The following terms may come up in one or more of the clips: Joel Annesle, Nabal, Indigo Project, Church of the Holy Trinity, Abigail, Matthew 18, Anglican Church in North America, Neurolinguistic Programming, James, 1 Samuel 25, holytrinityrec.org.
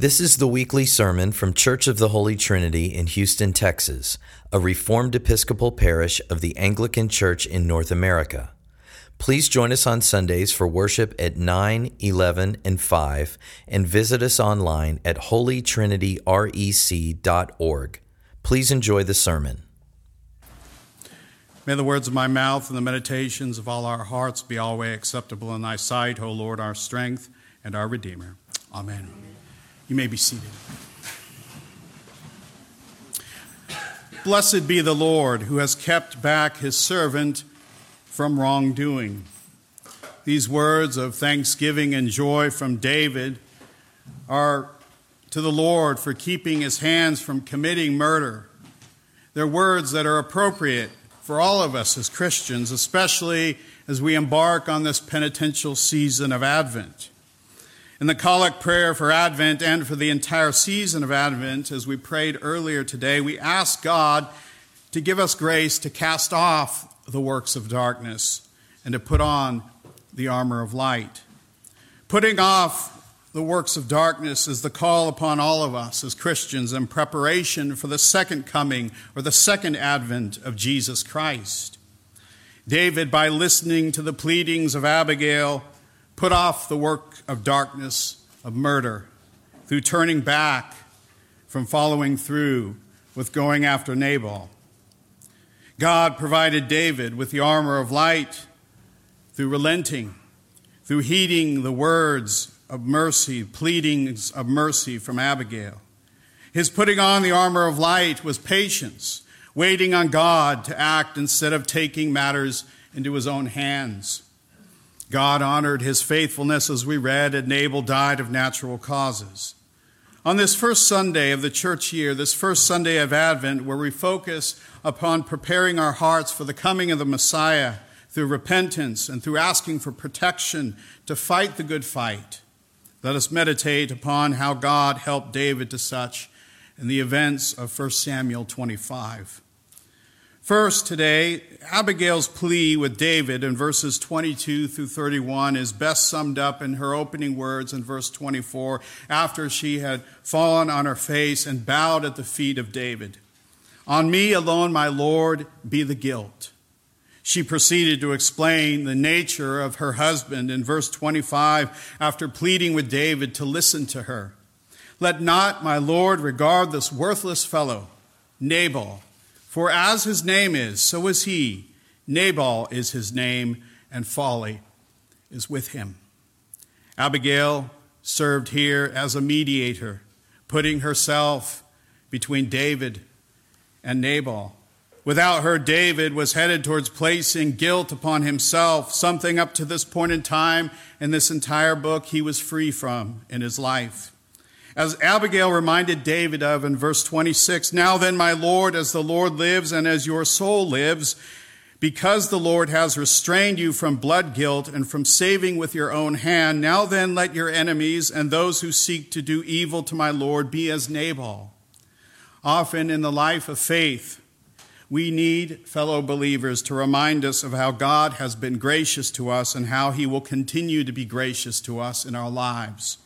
This is the weekly sermon from Church of the Holy Trinity in Houston, Texas, a Reformed Episcopal parish of the Anglican Church in North America. Please join us on Sundays for worship at 9, 11, and 5, and visit us online at holytrinityrec.org. Please enjoy the sermon. May the words of my mouth and the meditations of all our hearts be always acceptable in thy sight, O Lord, our strength and our Redeemer. Amen. You may be seated. Blessed be the Lord who has kept back his servant from wrongdoing. These words of thanksgiving and joy from David are to the Lord for keeping his hands from committing murder. They're words that are appropriate for all of us as Christians, especially as we embark on this penitential season of Advent. In the Collect Prayer for Advent and for the entire season of Advent, as we prayed earlier today, we ask God to give us grace to cast off the works of darkness and to put on the armor of light. Putting off the works of darkness is the call upon all of us as Christians in preparation for the second coming or the second advent of Jesus Christ. David, by listening to the pleadings of Abigail, put off the work of darkness, of murder, through turning back from following through with going after Nabal. God provided David with the armor of light through relenting, through heeding the words of mercy, pleadings of mercy from Abigail. His putting on the armor of light was patience, waiting on God to act instead of taking matters into his own hands. God honored his faithfulness, as we read, and Nabal died of natural causes. On this first Sunday of the church year, this first Sunday of Advent, where we focus upon preparing our hearts for the coming of the Messiah through repentance and through asking for protection to fight the good fight, let us meditate upon how God helped David to such in the events of 1 Samuel 25. First, today, Abigail's plea with David in verses 22 through 31 is best summed up in her opening words in verse 24, after she had fallen on her face and bowed at the feet of David. "On me alone, my Lord, be the guilt." She proceeded to explain the nature of her husband in verse 25 after pleading with David to listen to her. "Let not my Lord regard this worthless fellow, Nabal, for as his name is, so is he. Nabal is his name, and folly is with him." Abigail served here as a mediator, putting herself between David and Nabal. Without her, David was headed towards placing guilt upon himself, something up to this point in time in this entire book he was free from in his life. As Abigail reminded David of in verse 26, "Now then, my Lord, as the Lord lives and as your soul lives, because the Lord has restrained you from blood guilt and from saving with your own hand, now then let your enemies and those who seek to do evil to my Lord be as Nabal." Often in the life of faith, we need fellow believers to remind us of how God has been gracious to us and how he will continue to be gracious to us in our lives.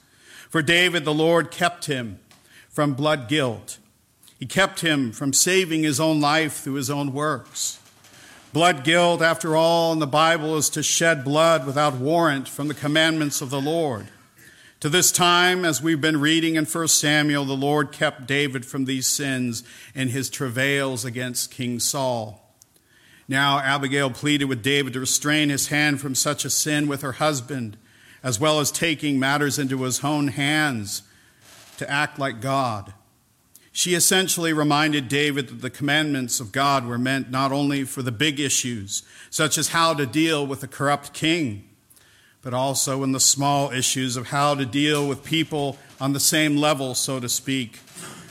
For David, the Lord kept him from blood guilt. He kept him from saving his own life through his own works. Blood guilt, after all, in the Bible is to shed blood without warrant from the commandments of the Lord. To this time, as we've been reading in 1 Samuel, the Lord kept David from these sins in his travails against King Saul. Now Abigail pleaded with David to restrain his hand from such a sin with her husband, as well as taking matters into his own hands to act like God. She essentially reminded David that the commandments of God were meant not only for the big issues, such as how to deal with a corrupt king, but also in the small issues of how to deal with people on the same level, so to speak,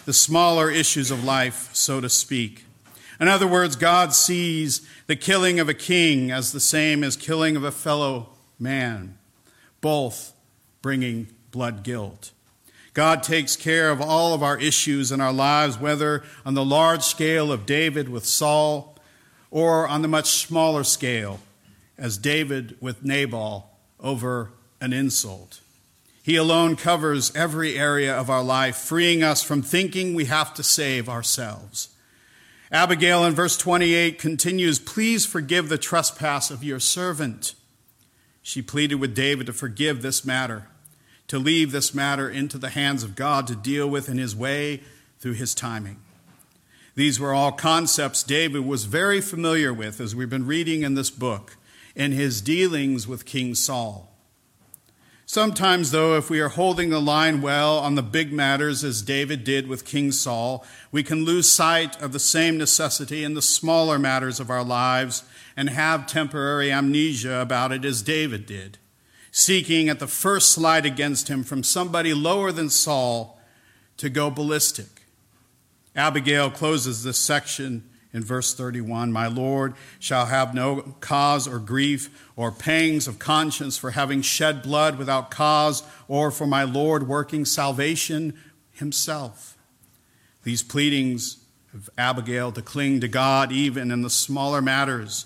the smaller issues of life, so to speak. In other words, God sees the killing of a king as the same as killing of a fellow man, both bringing blood guilt. God takes care of all of our issues in our lives, whether on the large scale of David with Saul or on the much smaller scale as David with Nabal over an insult. He alone covers every area of our life, freeing us from thinking we have to save ourselves. Abigail in verse 28 continues, "Please forgive the trespass of your servant." She pleaded with David to forgive this matter, to leave this matter into the hands of God to deal with in his way through his timing. These were all concepts David was very familiar with, as we've been reading in this book, in his dealings with King Saul. Sometimes, though, if we are holding the line well on the big matters as David did with King Saul, we can lose sight of the same necessity in the smaller matters of our lives and have temporary amnesia about it as David did, seeking at the first slight against him from somebody lower than Saul to go ballistic. Abigail closes this section in verse 31, "My Lord shall have no cause or grief or pangs of conscience for having shed blood without cause, or for my Lord working salvation himself." These pleadings of Abigail to cling to God, even in the smaller matters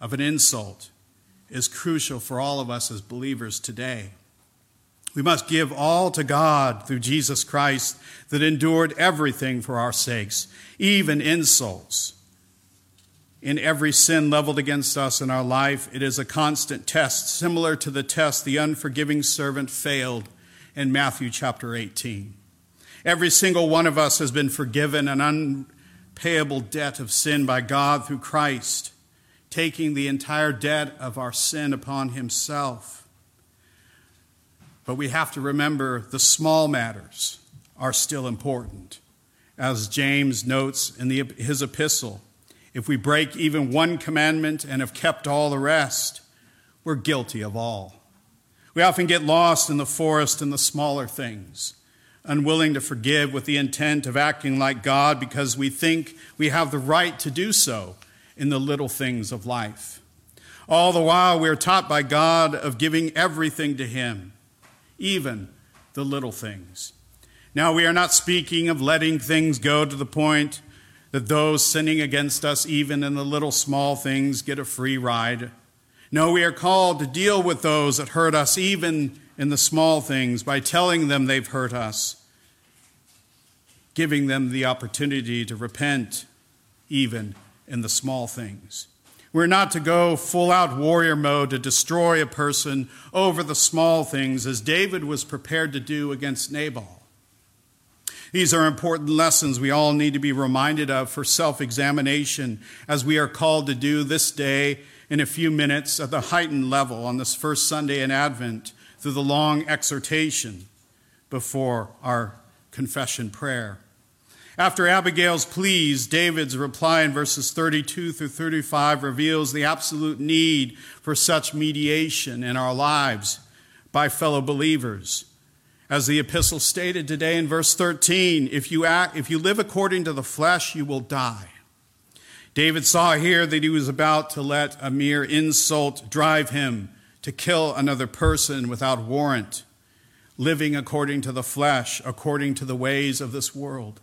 of an insult, is crucial for all of us as believers today. We must give all to God through Jesus Christ, that endured everything for our sakes, even insults. In every sin leveled against us in our life, it is a constant test, similar to the test the unforgiving servant failed in Matthew chapter 18. Every single one of us has been forgiven an unpayable debt of sin by God through Christ, taking the entire debt of our sin upon himself. But we have to remember the small matters are still important. As James notes in his epistle, if we break even one commandment and have kept all the rest, we're guilty of all. We often get lost in the forest in the smaller things, unwilling to forgive with the intent of acting like God because we think we have the right to do so in the little things of life. All the while, we are taught by God of giving everything to him, even the little things. Now, we are not speaking of letting things go to the point that those sinning against us, even in the little small things, get a free ride. No, we are called to deal with those that hurt us, even in the small things, by telling them they've hurt us, giving them the opportunity to repent, even in the small things. We're not to go full-out warrior mode to destroy a person over the small things, as David was prepared to do against Nabal. These are important lessons we all need to be reminded of for self-examination, as we are called to do this day in a few minutes at the heightened level on this first Sunday in Advent through the long exhortation before our confession prayer. After Abigail's pleas, David's reply in verses 32 through 35 reveals the absolute need for such mediation in our lives by fellow believers. As the epistle stated today in verse 13, if you live according to the flesh, you will die. David saw here that he was about to let a mere insult drive him to kill another person without warrant, living according to the flesh, according to the ways of this world.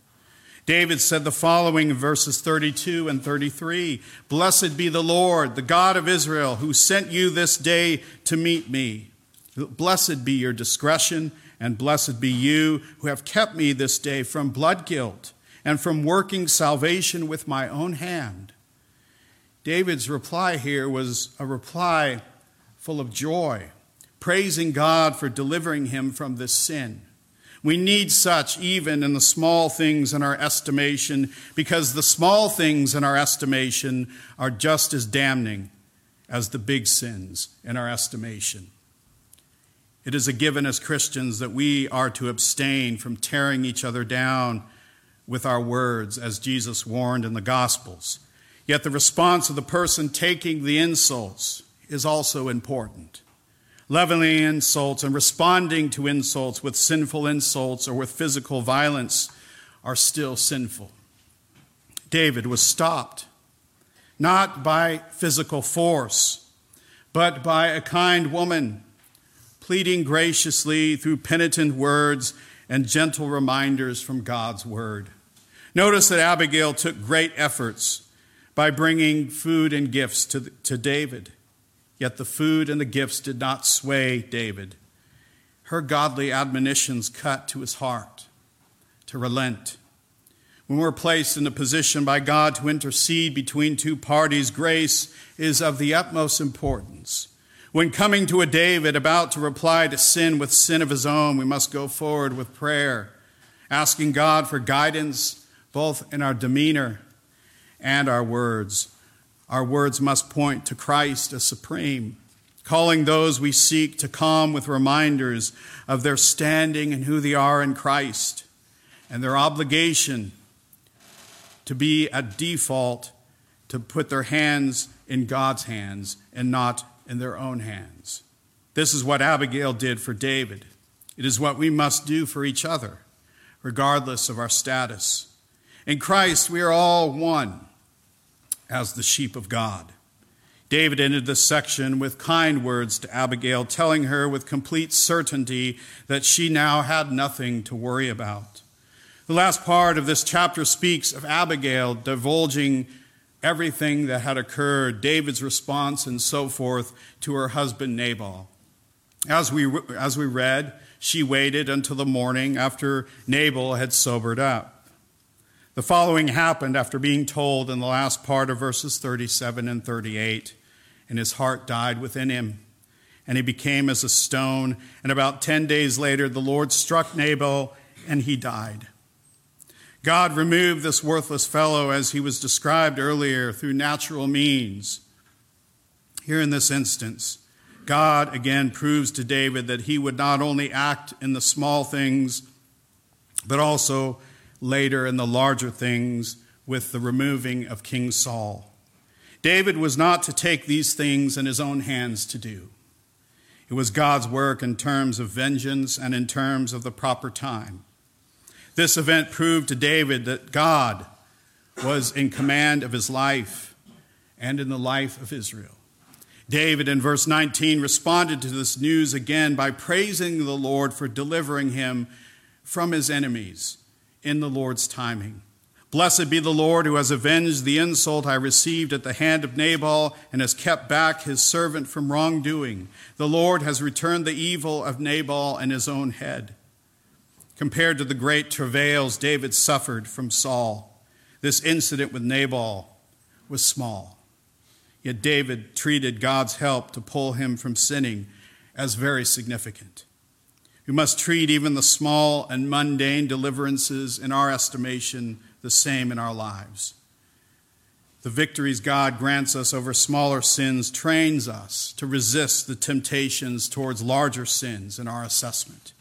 David said the following in verses 32 and 33, "Blessed be the Lord, the God of Israel, who sent you this day to meet me. Blessed be your discretion, and blessed be you who have kept me this day from blood guilt and from working salvation with my own hand." David's reply here was a reply full of joy, praising God for delivering him from this sin. We need such even in the small things in our estimation, because the small things in our estimation are just as damning as the big sins in our estimation. It is a given as Christians that we are to abstain from tearing each other down with our words, as Jesus warned in the Gospels. Yet the response of the person taking the insults is also important. Leveling insults and responding to insults with sinful insults or with physical violence are still sinful. David was stopped, not by physical force, but by a kind woman, pleading graciously through penitent words and gentle reminders from God's word. Notice that Abigail took great efforts by bringing food and gifts to David. Yet the food and the gifts did not sway David. her godly admonitions cut to his heart, to relent. When we're placed in a position by God to intercede between two parties, grace is of the utmost importance. When coming to a David about to reply to sin with sin of his own, we must go forward with prayer, asking God for guidance both in our demeanor and our words. Our words must point to Christ as supreme, calling those we seek to calm with reminders of their standing and who they are in Christ and their obligation to be at default, to put their hands in God's hands and not in their own hands. This is what Abigail did for David. It is what we must do for each other, regardless of our status. In Christ, we are all one as the sheep of God. David ended this section with kind words to Abigail, telling her with complete certainty that she now had nothing to worry about. The last part of this chapter speaks of Abigail divulging everything that had occurred, David's response and so forth, to her husband Nabal. As we read, she waited until the morning after Nabal had sobered up. The following happened after being told in the last part of verses 37 and 38, and his heart died within him, and he became as a stone, and about 10 days later the Lord struck Nabal, and he died. God removed this worthless fellow as he was described earlier through natural means. Here in this instance, God again proves to David that he would not only act in the small things, but also later in the larger things with the removing of King Saul. David was not to take these things in his own hands to do. It was God's work in terms of vengeance and in terms of the proper time. This event proved to David that God was in command of his life and in the life of Israel. David, in verse 19, responded to this news again by praising the Lord for delivering him from his enemies in the Lord's timing. Blessed be the Lord who has avenged the insult I received at the hand of Nabal and has kept back his servant from wrongdoing. The Lord has returned the evil of Nabal and his own head. Compared to the great travails David suffered from Saul, this incident with Nabal was small. Yet David treated God's help to pull him from sinning as very significant. We must treat even the small and mundane deliverances in our estimation the same in our lives. The victories God grants us over smaller sins trains us to resist the temptations towards larger sins in our assessment.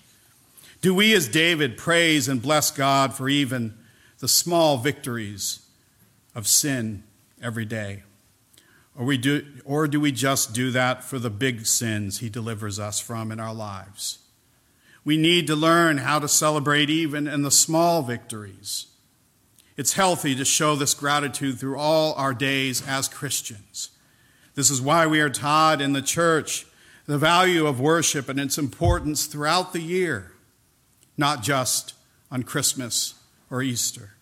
Do we, as David, praise and bless God for even the small victories of sin every day? Or do we just do that for the big sins he delivers us from in our lives? We need to learn how to celebrate even in the small victories. It's healthy to show this gratitude through all our days as Christians. This is why we are taught in the church the value of worship and its importance throughout the year, not just on Christmas or Easter.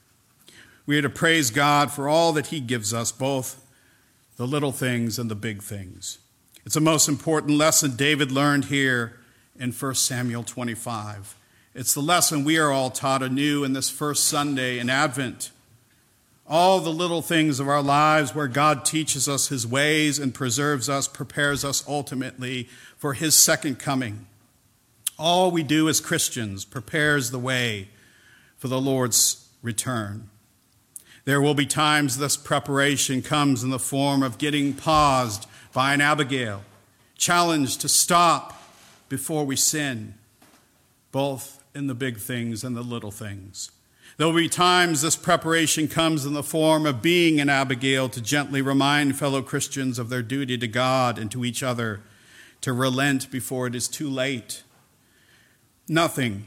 We are to praise God for all that he gives us, both the little things and the big things. It's the most important lesson David learned here in 1 Samuel 25. It's the lesson we are all taught anew in this first Sunday in Advent. All the little things of our lives where God teaches us his ways and preserves us, prepares us ultimately for his second coming. All we do as Christians prepares the way for the Lord's return. There will be times this preparation comes in the form of getting paused by an Abigail, challenged to stop before we sin, both in the big things and the little things. There will be times this preparation comes in the form of being an Abigail to gently remind fellow Christians of their duty to God and to each other, to relent before it is too late. Nothing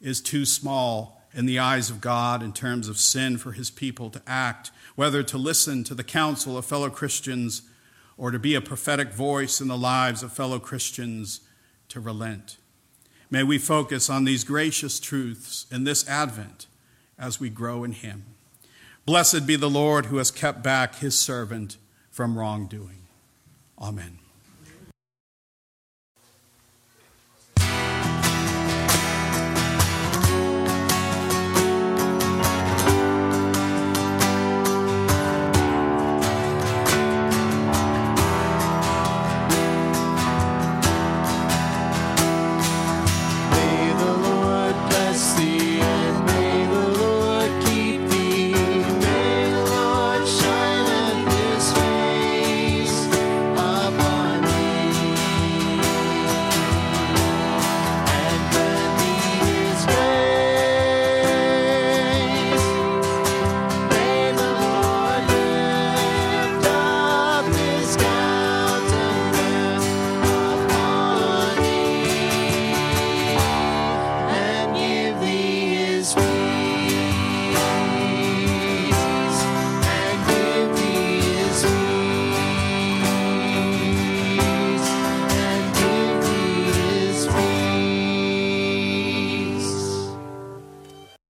is too small in the eyes of God in terms of sin for his people to act, whether to listen to the counsel of fellow Christians or to be a prophetic voice in the lives of fellow Christians to relent. May we focus on these gracious truths in this Advent as we grow in him. Blessed be the Lord who has kept back his servant from wrongdoing. Amen.